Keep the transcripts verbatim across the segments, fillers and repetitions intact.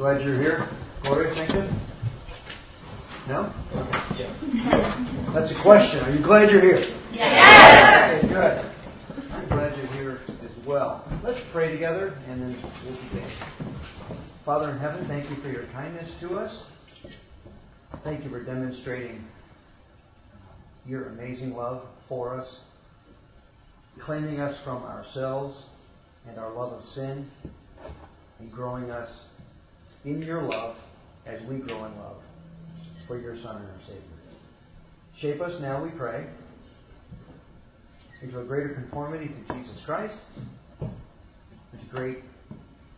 Glad you're here. Gloria, thank you. No? Okay. Yeah. That's a question. Are you glad you're here? Yes. Yes. Good. I'm glad you're here as well. Let's pray together and then we'll begin. Father in heaven, thank you for your kindness to us. Thank you for demonstrating your amazing love for us, cleansing us from ourselves and our love of sin, and growing us in your love as we grow in love for your Son and our Savior. Shape us now, we pray, into a greater conformity to Jesus Christ, into great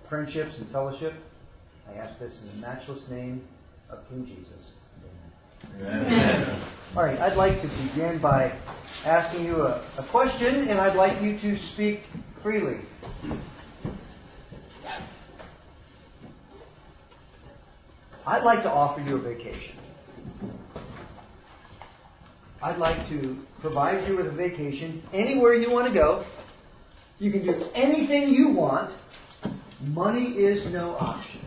friendships and fellowship. I ask this in the matchless name of King Jesus. Amen. Amen. All right, I'd like to begin by asking you a, a question, and I'd like you to speak freely. I'd like to offer you a vacation. I'd like to provide you with a vacation anywhere you want to go. You can do anything you want. Money is no option.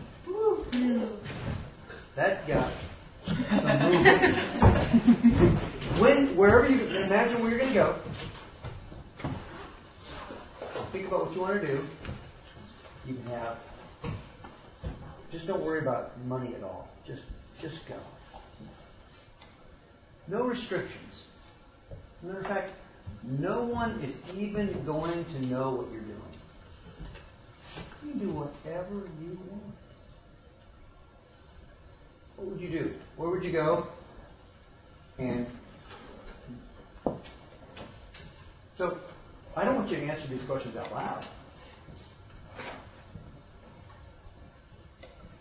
That got some movement. When, wherever you imagine where you're going to go, think about what you want to do. You can have. Just don't worry about money at all. Just, just go. No restrictions. As a matter of fact, no one is even going to know what you're doing. You can do whatever you want. What would you do? Where would you go? And so, I don't want you to answer these questions out loud.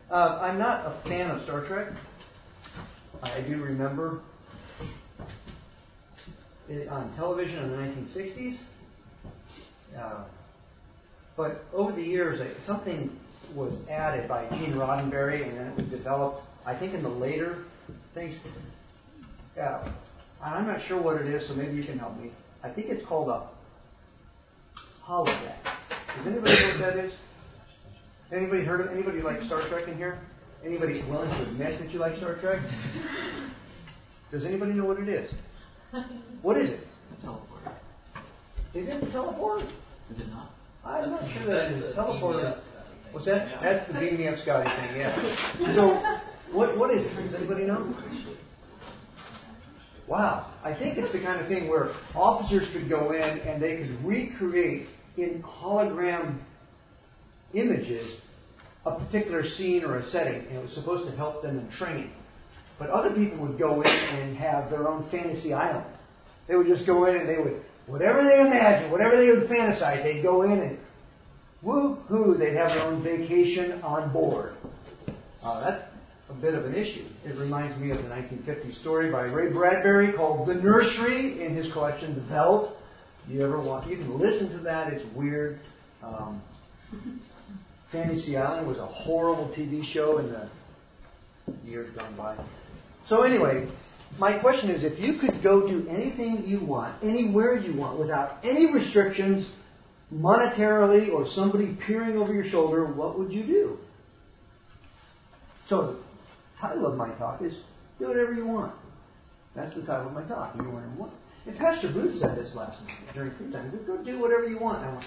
Uh, I'm not a fan of Star Trek. I do remember it on television in the nineteen sixties. Uh, but over the years, something was added by Gene Roddenberry, and then it was developed, I think, in the later things. Uh, I'm not sure what it is, so maybe you can help me. I think it's called a holodeck. Does anybody know what that is? Anybody heard of anybody like Star Trek in here? Anybody willing to admit that you like Star Trek? Does anybody know what it is? What is it? It's a teleporter. Is it a teleporter? Is it not? I'm not sure that it's a teleporter. What's that? Yeah. That's the beam me up Scotty thing, yeah. So what what is it? Does anybody know? Wow. I think it's the kind of thing where officers could go in and they could recreate in hologram images a particular scene or a setting, and it was supposed to help them in training. But other people would go in and have their own fantasy island. They would just go in and they would, whatever they imagined, whatever they would fantasize, they'd go in and woo-hoo, they'd have their own vacation on board. Uh, that's a bit of an issue. It reminds me of the nineteen fifties story by Ray Bradbury called The Nursery in his collection, The Belt. You ever want, you can listen to that, it's weird. Um, Danny Sea Island was a horrible T V show in the years gone by. So anyway, my question is, if you could go do anything you want, anywhere you want, without any restrictions, monetarily or somebody peering over your shoulder, what would you do? So the title of my talk is, do whatever you want. That's the title of my talk. And you're wondering what? And Pastor Booth said this last night during free time. He said, go do whatever you want. I went,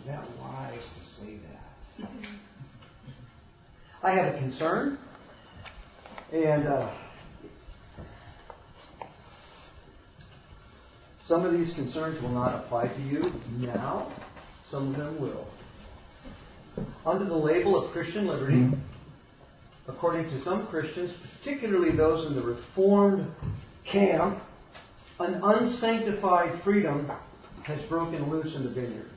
is that wise to say that? I had a concern, and uh, some of these concerns will not apply to you now. Some of them will. Under the label of Christian liberty, according to some Christians, particularly those in the Reformed camp, an unsanctified freedom has broken loose in the vineyard.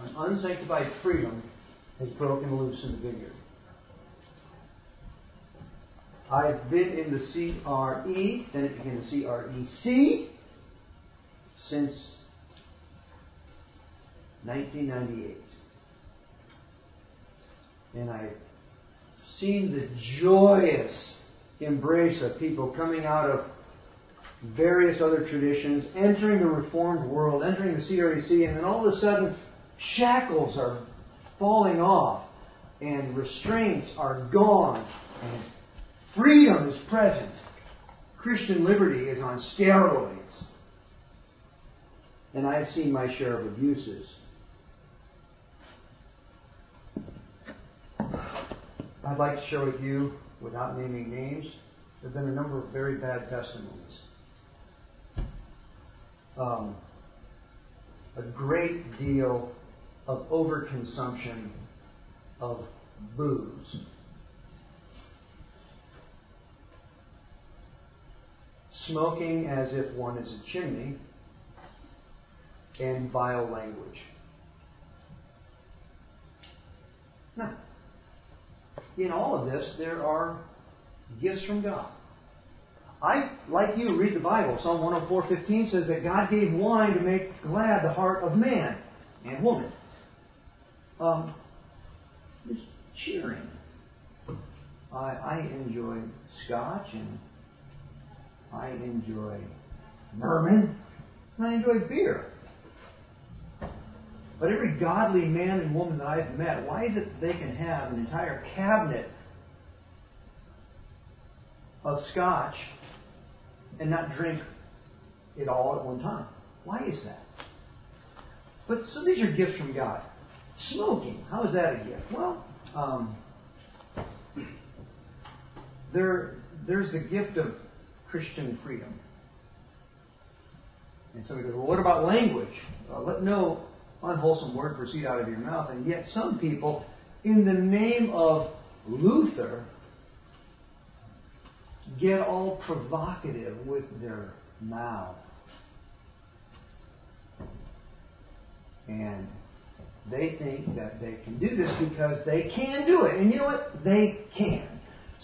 An unsanctified freedom has broken loose in the vineyard. I've been in the C R E, then it became the C R E C, since nineteen ninety-eight. And I've seen the joyous embrace of people coming out of various other traditions, entering the Reformed world, entering the C R E C, and then all of a sudden, shackles are falling off and restraints are gone, and freedom is present. Christian liberty is on steroids. And I have seen my share of abuses. I'd like to share with you, without naming names, there have been a number of very bad testimonies. Um, a great deal of overconsumption of booze. Smoking as if one is a chimney, and vile language. Now, in all of this, there are gifts from God. I, like you, read the Bible. Psalm one oh four fifteen says that God gave wine to make glad the heart of man and woman. Um, just cheering. I, I enjoy scotch, and I enjoy bourbon, and I enjoy beer. But every godly man and woman that I've met, why is it that they can have an entire cabinet of scotch and not drink it all at one time? Why is that? But so these are gifts from God. Smoking, how is that a gift? Well, um, there, there's the gift of Christian freedom. And somebody goes, well, what about language? Uh, let no unwholesome word proceed out of your mouth. And yet some people, in the name of Luther, get all provocative with their mouth. And they think that they can do this because they can do it. And you know what? They can.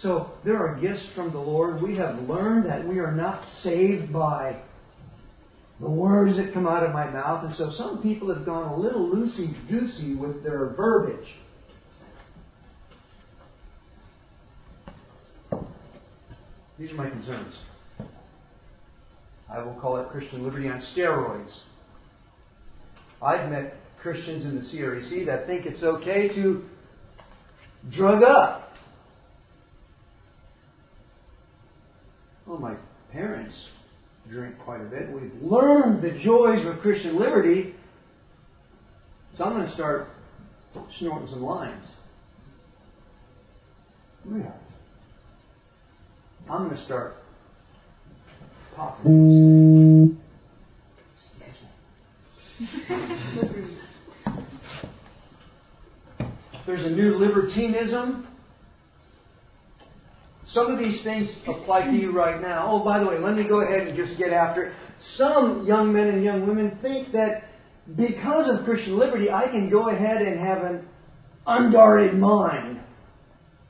So there are gifts from the Lord. We have learned that we are not saved by the words that come out of my mouth. And so some people have gone a little loosey-goosey with their verbiage. These are my concerns. I will call it Christian liberty on steroids. I've met Christians in the C R E C that think it's okay to drug up. Well, my parents drink quite a bit. We've learned the joys of Christian liberty. So I'm going to start snorting some lines. Yeah. I'm going to start popping. There's a new libertinism. Some of these things apply to you right now. Oh, by the way, let me go ahead and just get after it. Some young men and young women think that because of Christian liberty, I can go ahead and have an unguarded mind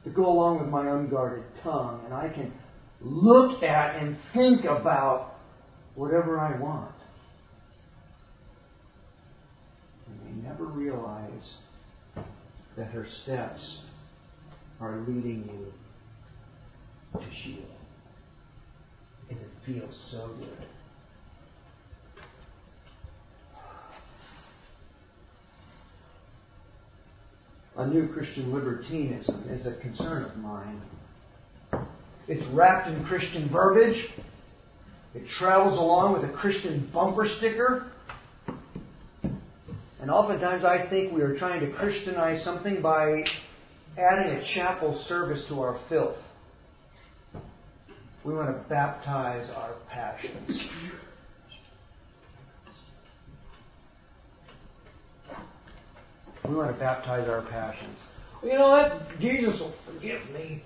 to go along with my unguarded tongue. And I can look at and think about whatever I want. And they never realize that her steps are leading you to Sheol. And it feels so good. A new Christian libertinism is a concern of mine. It's wrapped in Christian verbiage. It travels along with a Christian bumper sticker. And oftentimes I think we are trying to Christianize something by adding a chapel service to our filth. We want to baptize our passions. We want to baptize our passions. You know what? Jesus will forgive me.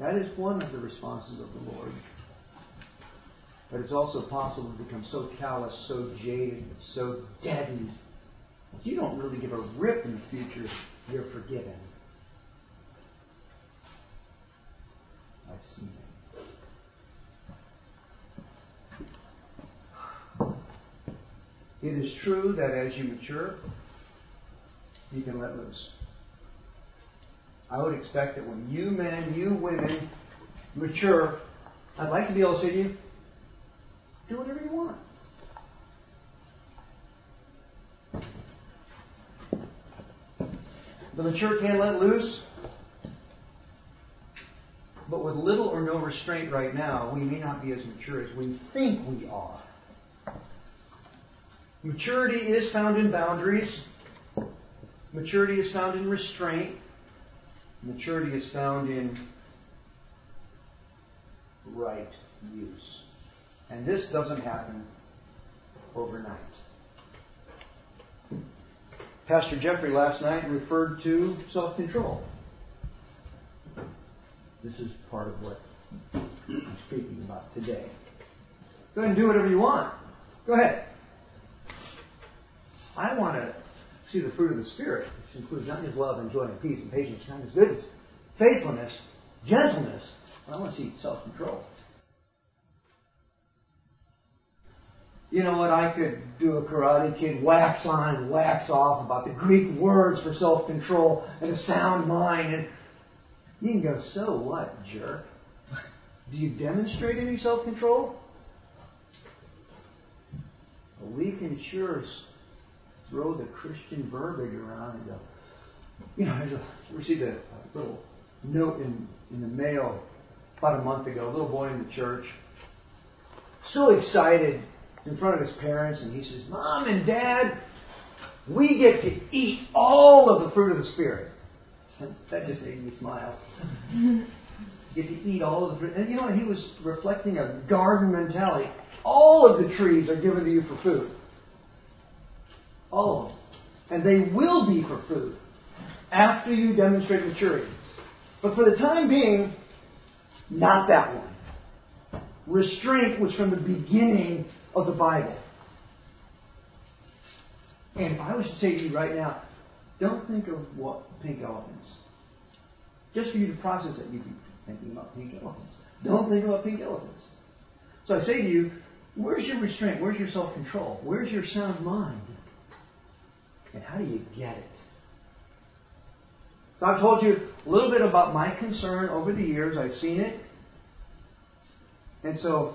That is one of the responses of the Lord. But it's also possible to become so callous, so jaded, so deadened, you don't really give a rip in the future. You're forgiven. I've seen it. It is true that as you mature, you can let loose. I would expect that when you men, you women, mature, I'd like to be able to say to you, do whatever you want. But the church can't let loose. But with little or no restraint right now, we may not be as mature as we think we are. Maturity is found in boundaries. Maturity is found in restraint. Maturity is found in right use. And this doesn't happen overnight. Pastor Jeffrey last night referred to self-control. This is part of what I'm speaking about today. Go ahead and do whatever you want. Go ahead. I want to see the fruit of the Spirit, which includes not just love and joy and peace and patience, kindness, goodness, faithfulness, gentleness. I want to see self-control. You know what? I could do a Karate Kid wax on and wax off about the Greek words for self-control and a sound mind. And you can go, so what, jerk? Do you demonstrate any self-control? A weak and sure throw the Christian verbiage around and go, you know, I received a little note in, in the mail about a month ago, a little boy in the church, so excited in front of his parents, and he says, Mom and Dad, we get to eat all of the fruit of the Spirit. That just made me smile. Get to eat all of the fruit. And you know what? He was reflecting a garden mentality. All of the trees are given to you for food. All of them. And they will be for food after you demonstrate maturity. But for the time being, not that one. Restraint was from the beginning of the Bible. And if I was to say to you right now, don't think of what pink elephants. Just for you to process it, you'd be thinking about pink elephants. Don't think about pink elephants. So I say to you, where's your restraint? Where's your self-control? Where's your sound mind? And how do you get it? So I've told you a little bit about my concern over the years. I've seen it. And so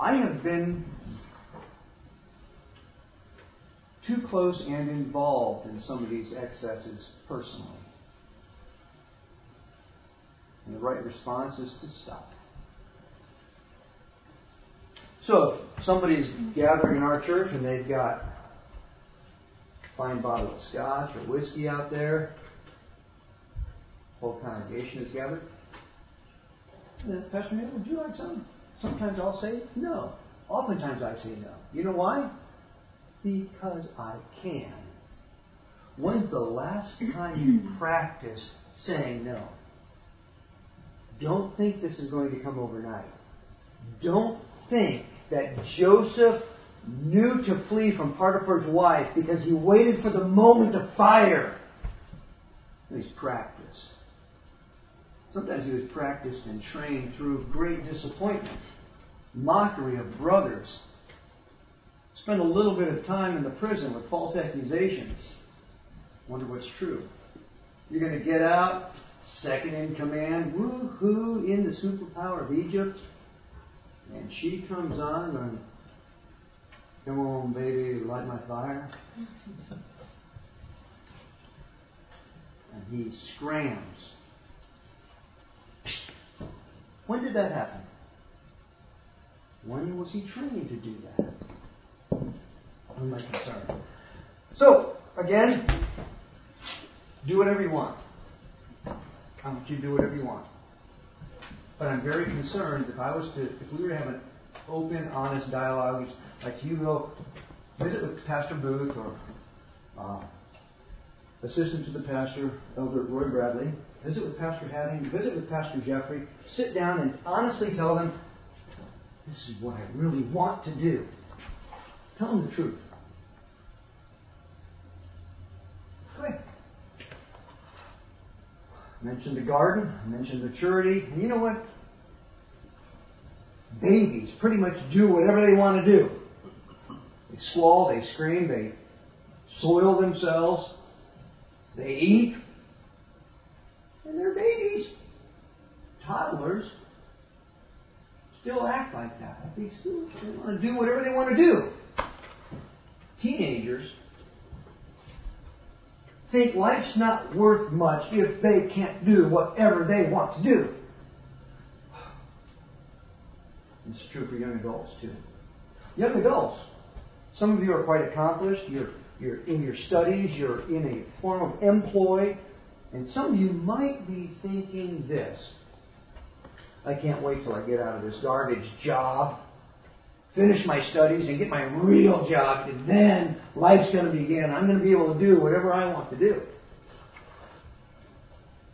I have been too close and involved in some of these excesses personally. And the right response is to stop. So if somebody's gathering in our church and they've got fine bottle of scotch or whiskey out there. The whole congregation is gathered. Pastor Neil, would you like some? Sometimes I'll say no. Oftentimes I say no. You know why? Because I can. When's the last time you practiced saying no? Don't think this is going to come overnight. Don't think that Joseph knew to flee from Potiphar's wife because he waited for the moment to fire. He's practiced. Sometimes he was practiced and trained through great disappointment, mockery of brothers. Spent a little bit of time in the prison with false accusations. Wonder what's true. You're going to get out, second in command, woo-hoo, in the superpower of Egypt. And she comes on and come on, baby, light my fire. And he scrams. When did that happen? When was he trained to do that? I'm not concerned. So, again, do whatever you want. I want you to do whatever you want. But I'm very concerned if I was to, if we were to have an open, honest dialogue, like you go visit with Pastor Booth or uh, assistant to the pastor, Elder Roy Bradley, visit with Pastor Hadding, visit with Pastor Jeffrey, sit down and honestly tell them, this is what I really want to do. Tell them the truth. Quick. I mentioned the garden, I mentioned maturity, and you know what? Babies pretty much do whatever they want to do. They squall, they scream, they soil themselves, they eat, and they're babies. Toddlers still act like that. They still they want to do whatever they want to do. Teenagers think life's not worth much if they can't do whatever they want to do. It's true for young adults too. Young adults. Some of you are quite accomplished. You're you're in your studies. You're in a form of employ, and some of you might be thinking this: I can't wait till I get out of this garbage job, finish my studies, and get my real job, and then life's going to begin. I'm going to be able to do whatever I want to do.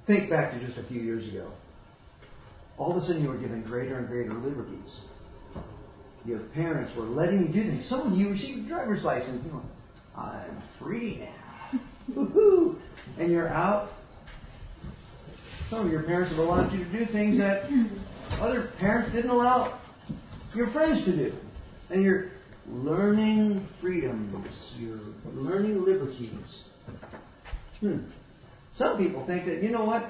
Think back to just a few years ago. All of a sudden, you were given greater and greater liberties. Your parents were letting you do things. Some of you received a driver's license. You know, I'm free now. Woohoo! And you're out. Some of your parents have allowed you to do things that other parents didn't allow your friends to do. And you're learning freedoms. You're learning liberties. Hmm. Some people think that, you know what?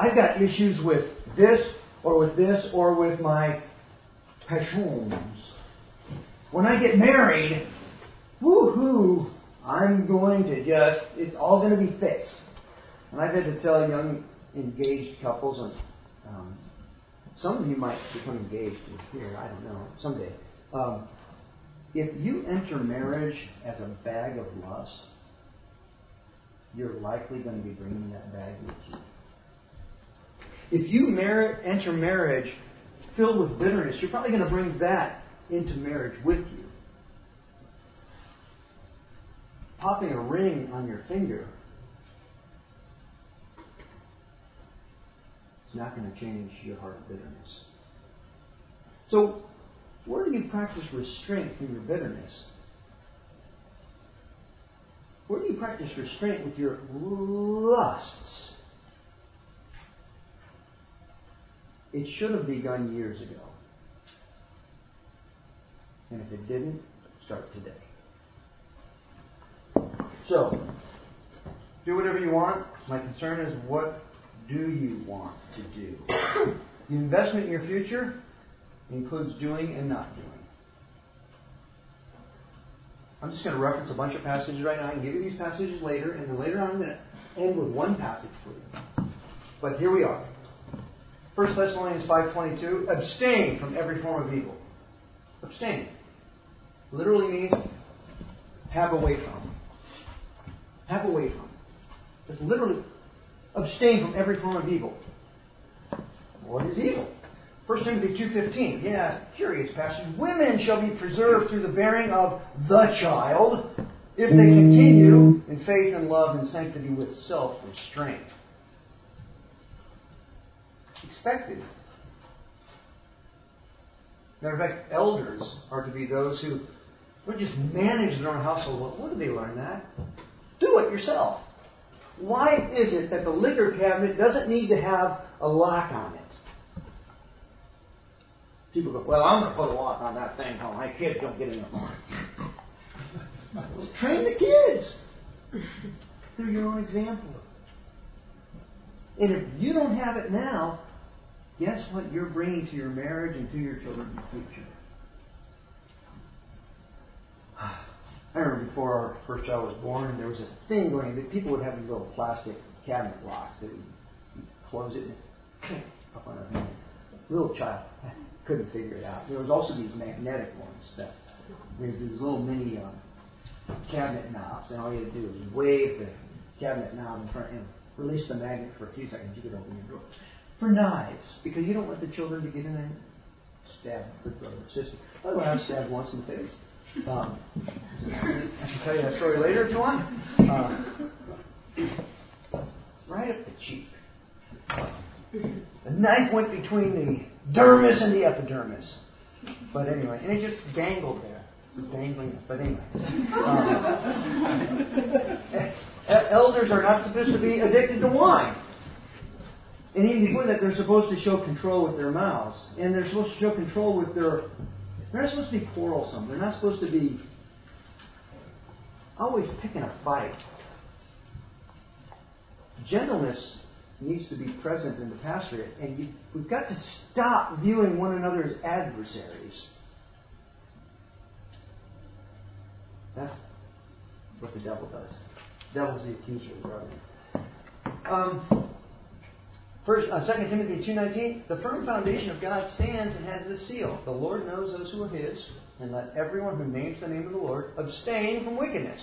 I've got issues with this or with this or with my passions. When I get married, woohoo, I'm going to just, it's all going to be fixed. And I've had to tell young engaged couples, and um, some of you might become engaged here, I don't know, someday. Um, if you enter marriage as a bag of lust, you're likely going to be bringing that bag with you. If you mar- enter marriage filled with bitterness, you're probably going to bring that into marriage with you. Popping a ring on your finger is not going to change your heart of bitterness. So, where do you practice restraint through your bitterness? Where do you practice restraint with your lusts? It should have begun years ago. And if it didn't, start today. So, do whatever you want. My concern is, what do you want to do? The investment in your future includes doing and not doing. I'm just going to reference a bunch of passages right now. I can give you these passages later, and then later on I'm going to end with one passage for you. But here we are. First Thessalonians five twenty-two, abstain from every form of evil. Abstain. Literally means have away from. Have away from. It's literally abstain from every form of evil. What is evil? First Timothy two fifteen, yeah, curious passage. Women shall be preserved through the bearing of the child if they continue in faith and love and sanctity with self-restraint. Expected. Matter of fact, elders are to be those who don't just manage their own household. Where do they learn that? Do it yourself. Why is it that the liquor cabinet doesn't need to have a lock on it? People go, well, I'm going to put a lock on that thing so my kids don't get in the line. Well, train the kids through your own example. And if you don't have it now, guess what you're bringing to your marriage and to your children in the future? I remember before our first child was born, there was a thing going that people would have these little plastic cabinet locks that would close it and up on her hand. Little child couldn't figure it out. There was also these magnetic ones that there's these little mini um, cabinet knobs, and all you had to do was wave the cabinet knob in front of him. Release the magnet for a few seconds, you can open your door. For knives, because you don't want the children to get in and stab their brother or sister. By the way, I was stabbed once in the face. Um, I can tell you that story later if you want. Uh, right up the cheek. The knife went between the dermis and the epidermis. But anyway, and it just dangled there. Dangling, but anyway. Um, elders are not supposed to be addicted to wine. And even before that, they're supposed to show control with their mouths. And they're supposed to show control with their... They're not supposed to be quarrelsome. They're not supposed to be always picking a fight. Gentleness needs to be present in the pastorate. And you, we've got to stop viewing one another as adversaries. That's what the devil does. The devil's the accuser, brother. Um, first, uh, Second Timothy two nineteen, the firm foundation of God stands and has this seal. The Lord knows those who are His, and let everyone who names the name of the Lord abstain from wickedness.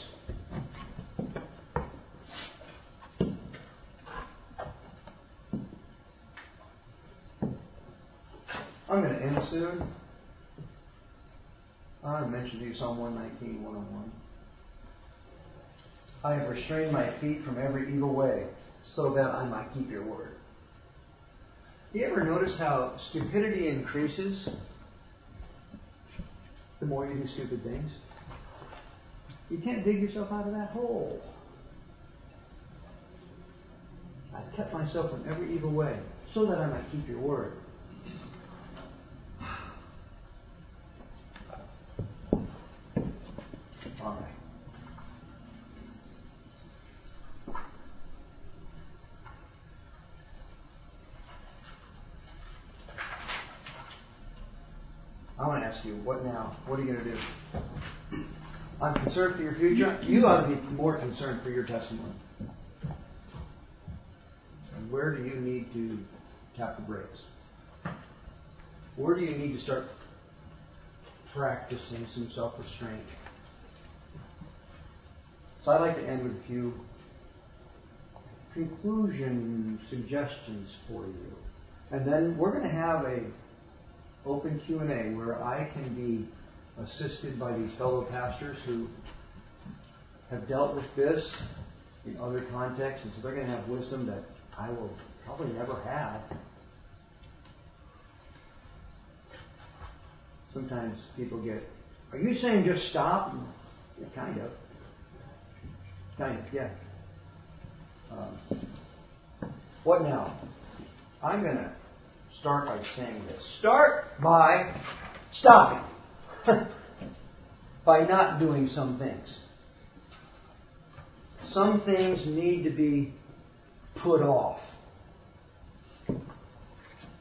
I'm going to end soon. I mentioned to you Psalm one nineteen, one oh one. I have restrained my feet from every evil way, so that I might keep your word. You ever notice how stupidity increases the more you do stupid things? You can't dig yourself out of that hole. I've kept myself from every evil way, so that I might keep your word. All right. I want to ask you, what now? What are you going to do? I'm concerned for your future. You ought to be more concerned for your testimony. And where do you need to tap the brakes? Where do you need to start practicing some self-restraint? So I'd like to end with a few conclusion suggestions for you. And then we're going to have an open Q and A where I can be assisted by these fellow pastors who have dealt with this in other contexts. And so they're going to have wisdom that I will probably never have. Sometimes people get, are you saying just stop? Yeah, kind of. Kind of, yeah. Um, what now? I'm going to start by saying this. Start by stopping. By not doing some things. Some things need to be put off.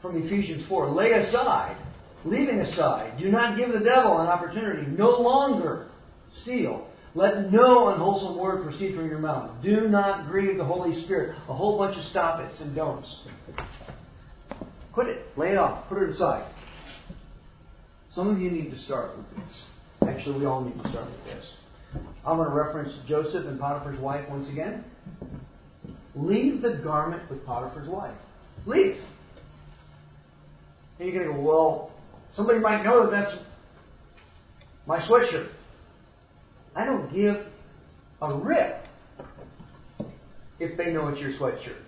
From Ephesians four, lay aside, leaving aside, do not give the devil an opportunity, no longer steal. Let no unwholesome word proceed from your mouth. Do not grieve the Holy Spirit. A whole bunch of stop it's and don'ts. Quit it. Lay it off. Put it aside. Some of you need to start with this. Actually, we all need to start with this. I'm going to reference Joseph and Potiphar's wife once again. Leave the garment with Potiphar's wife. Leave. And you're going to go, well, somebody might know that that's my sweatshirt. I don't give a rip if they know it's your sweatshirt.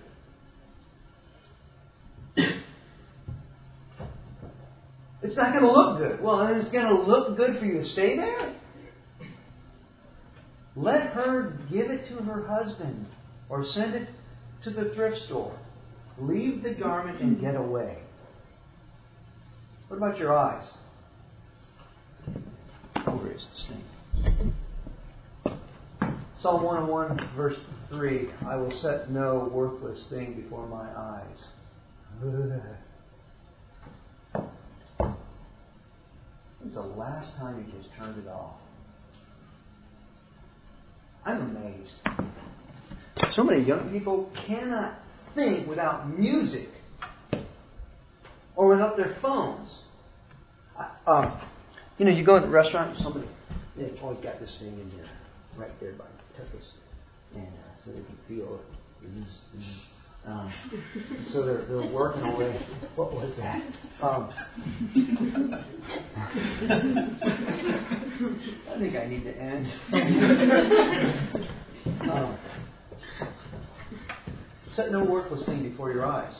It's not going to look good. Well, it's going to look good for you to stay there. Let her give it to her husband or send it to the thrift store. Leave the garment and get away. What about your eyes? Oh, it's the same. Psalm one oh one, verse three, I will set no worthless thing before my eyes. Ugh. When's the last time you just turned it off? I'm amazed. So many young people cannot think without music or without their phones. I, um, you know, you go to the restaurant, somebody, they've always got this thing in here, right there by the tuchus, and uh, so they can feel it. Mm-hmm. um, so they're they're working away. What was that? Um, I think I need to end. um, set no worthless thing before your eyes.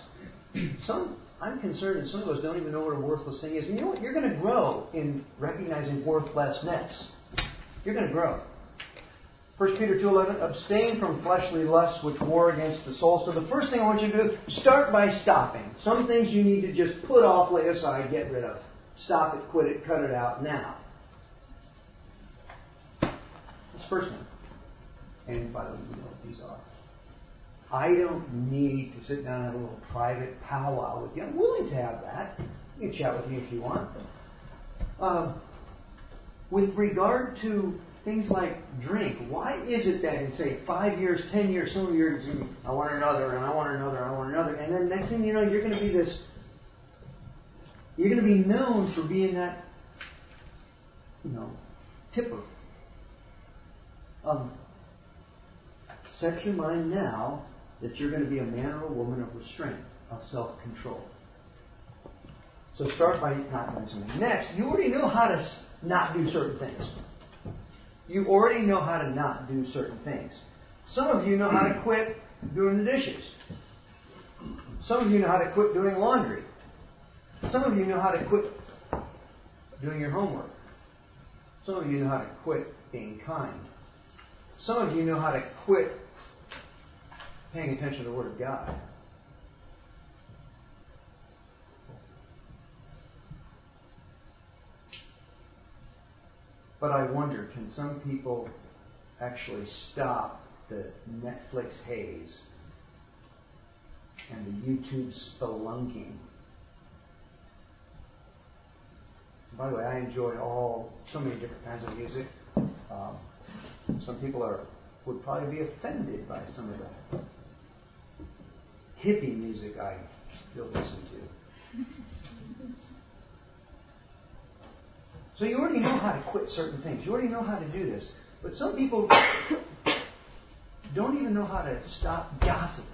Some I'm concerned that some of us don't even know what a worthless thing is. And you know what? You're going to grow in recognizing worthlessness. You're going to grow. First Peter two eleven, abstain from fleshly lusts which war against the soul. So the first thing I want you to do, start by stopping. Some things you need to just put off, lay aside, get rid of. Stop it, quit it, cut it out now. That's the first thing. And by the way, you know what these are. I don't need to sit down and have a little private powwow with you. I'm willing to have that. You can chat with me if you want. Um, with regard to things like drink. Why is it that in, say, five years, ten years, some of your, I want another, and I want another, and I want another, and then next thing you know, you're going to be this, you're going to be known for being that, you know, tipper. Um, set your mind now that you're going to be a man or a woman of restraint, of self-control. So start by not doing something. Next, you already know how to not do certain things. You already know how to not do certain things. Some of you know how to quit doing the dishes. Some of you know how to quit doing laundry. Some of you know how to quit doing your homework. Some of you know how to quit being kind. Some of you know how to quit paying attention to the Word of God. But I wonder, can some people actually stop the Netflix haze and the YouTube spelunking? By the way, I enjoy all so many different kinds of music. Um, some people are would probably be offended by some of the hippie music I still listen to. So you already know how to quit certain things. You already know how to do this. But some people don't even know how to stop gossiping.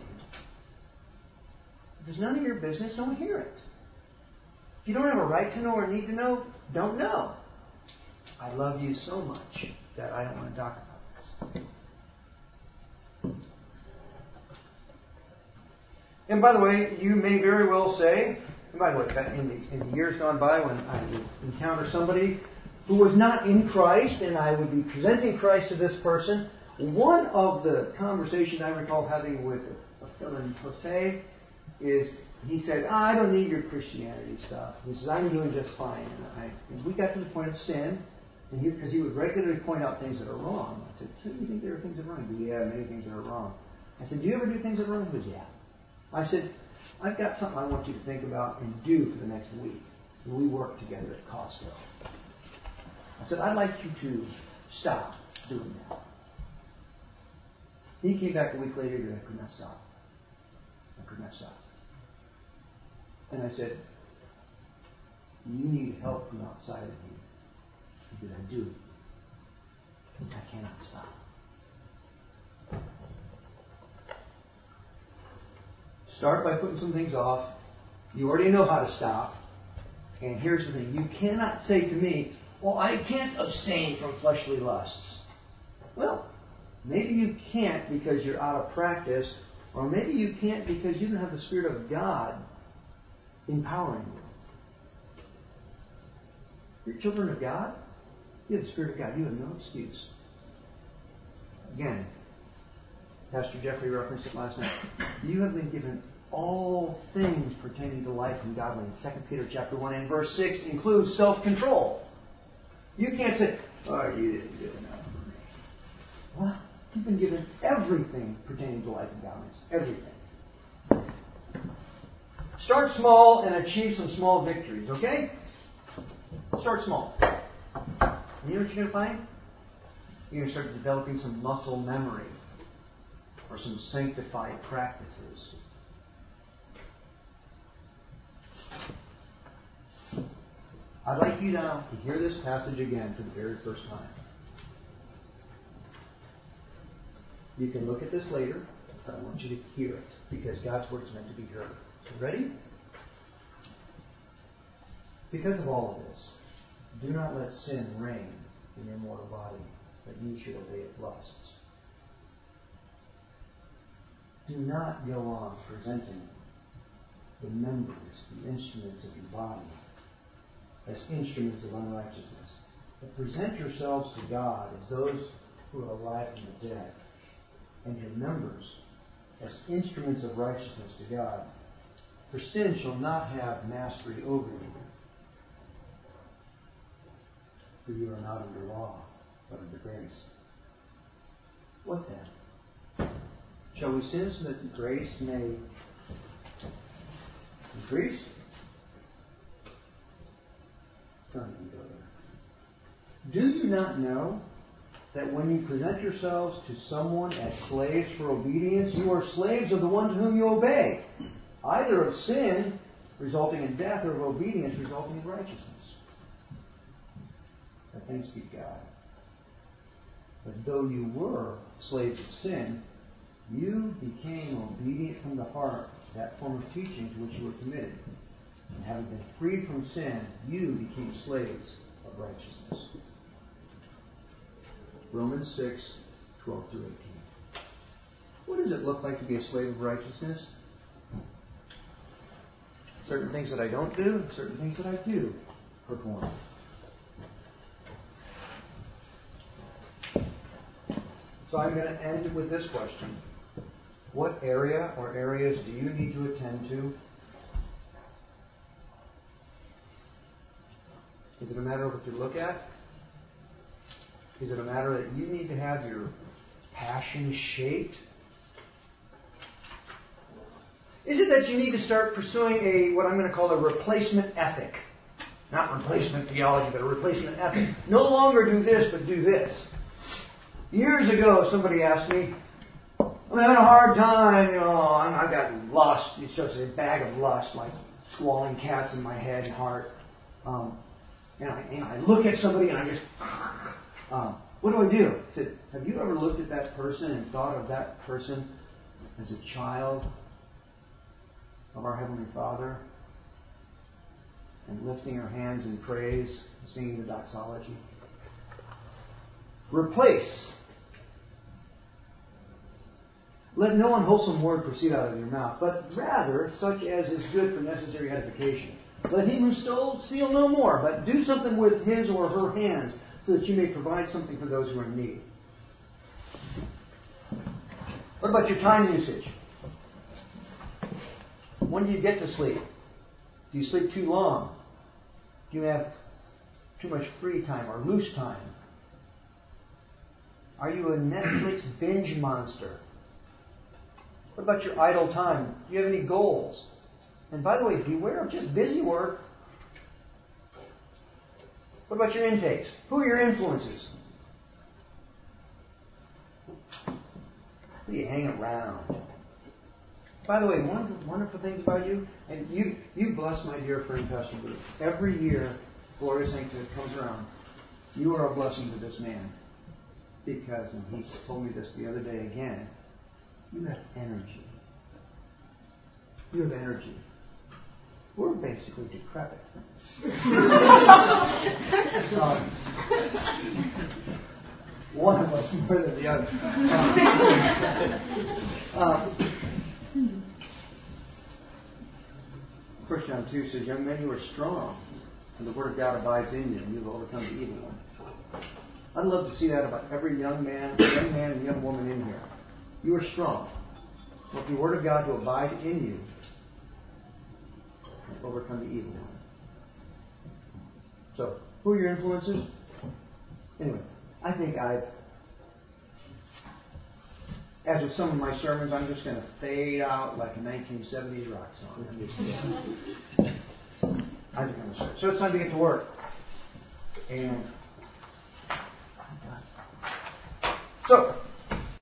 If it's none of your business, don't hear it. If you don't have a right to know or need to know, don't know. I love you so much that I don't want to talk about this. And by the way, you may very well say, and by the way, in the, in the years gone by, when I would encounter somebody who was not in Christ, and I would be presenting Christ to this person, one of the conversations I recall having with a fellow named Jose is, he said, oh, I don't need your Christianity stuff. He says, I'm doing just fine. And, I, and we got to the point of sin, and because he, he would regularly point out things that are wrong. I said, do you think there are things that are wrong? He said, yeah, many things that are wrong. I said, do you ever do things that are wrong? He said, yeah. I said, I've got something I want you to think about and do for the next week. We work together at Costco. I said, I'd like you to stop doing that. He came back a week later and I could not stop. I could not stop. And I said, you need help from outside of you. He said, I do. I cannot stop. Start by putting some things off. You already know how to stop. And here's the thing. You cannot say to me, well, I can't abstain from fleshly lusts. Well, maybe you can't because you're out of practice, or maybe you can't because you don't have the Spirit of God empowering you. You're children of God. You have the Spirit of God. You have no excuse. Again, Pastor Jeffrey referenced it last night. You have been given all things pertaining to life and godliness. Second Peter chapter one and verse six includes self-control. You can't say, oh, you didn't do enough for me. Well, you've been given everything pertaining to life and godliness. Everything. Start small and achieve some small victories, okay? Start small. You know what you're going to find? You're going to start developing some muscle memory or some sanctified practices. I'd like you now to hear this passage again for the very first time. You can look at this later, but I want you to hear it, because God's Word is meant to be heard. So ready? Because of all of this, do not let sin reign in your mortal body, but you should obey its lusts. Do not go on presenting the members, the instruments of your body, as instruments of unrighteousness, but present yourselves to God as those who are alive from the dead, and your members as instruments of righteousness to God. For sin shall not have mastery over you, for you are not under law, but under grace. What then? Shall we sin so that grace may increase? Don't even go there. Do you not know that when you present yourselves to someone as slaves for obedience, you are slaves of the one to whom you obey, either of sin, resulting in death, or of obedience, resulting in righteousness. But thanks be to God. But though you were slaves of sin, you became obedient from the heart, that form of teaching to which you were committed. And having been freed from sin, you became slaves of righteousness. Romans six, twelve through eighteen. What does it look like to be a slave of righteousness? Certain things that I don't do, certain things that I do perform. So I'm going to end with this question. What area or areas do you need to attend to? Is it a matter of what you look at? Is it a matter that you need to have your passion shaped? Is it that you need to start pursuing a, what I'm going to call a replacement ethic? Not replacement theology, but a replacement ethic. No longer do this, but do this. Years ago, somebody asked me, I'm having a hard time, you know, I've got lust. It's just a bag of lust, like squalling cats in my head and heart. Um, and, I, and I look at somebody and I just... Um, what do I do? I said, have you ever looked at that person and thought of that person as a child of our Heavenly Father? And lifting her hands in praise, singing the doxology. Replace. Let no unwholesome word proceed out of your mouth, but rather such as is good for necessary edification. Let him who stole steal no more, but do something with his or her hands, so that you may provide something for those who are in need. What about your time usage? When do you get to sleep? Do you sleep too long? Do you have too much free time or loose time? Are you a Netflix binge monster? What about your idle time? Do you have any goals? And by the way, beware of just busy work. What about your intakes? Who are your influences? Who do you hang around? By the way, one of the wonderful things about you, and you you bless my dear friend Pastor Bruce. Every year, Gloria Sanctuary comes around. You are a blessing to this man. Because, and he told me this the other day again, you have energy. You have energy. We're basically decrepit. um, one of us more than the other. Um, First John two says, young men, you are strong, and the word of God abides in you, and you have overcome the evil one. I'd love to see that about every young man, young man and young woman in here. You are strong. Want the word of God to abide in you. Overcome the evil one. So, who are your influences? Anyway, I think I've, as with some of my sermons, I'm just going to fade out like a nineteen seventies rock song. I'm just, I'm just going to start. So it's time to get to work. And I'm done. So.